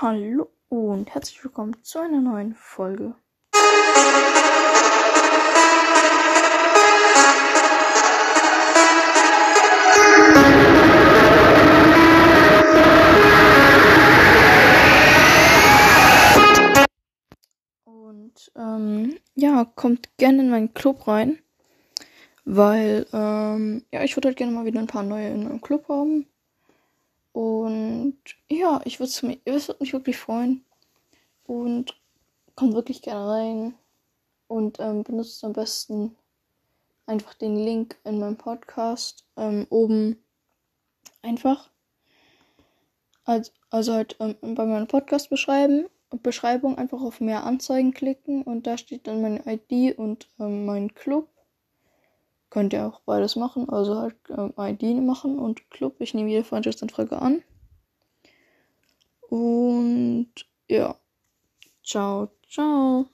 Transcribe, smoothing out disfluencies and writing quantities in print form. Hallo und herzlich willkommen zu einer neuen Folge. Und ja, kommt gerne in meinen Club rein, weil ja, ich würde halt gerne mal wieder ein paar neue in meinem Club haben. Und ja, ich würde mich wirklich freuen. Und kommt wirklich gerne rein. Und benutzt am besten einfach den Link in meinem Podcast oben. Einfach. Also halt bei meiner Podcast-Beschreibung einfach auf mehr Anzeigen klicken. Und da steht dann meine ID und mein Club. Könnt ihr auch beides machen, also halt ID machen und Club. Ich nehme jede Freundschaftsanfrage an. Und ja, ciao, ciao.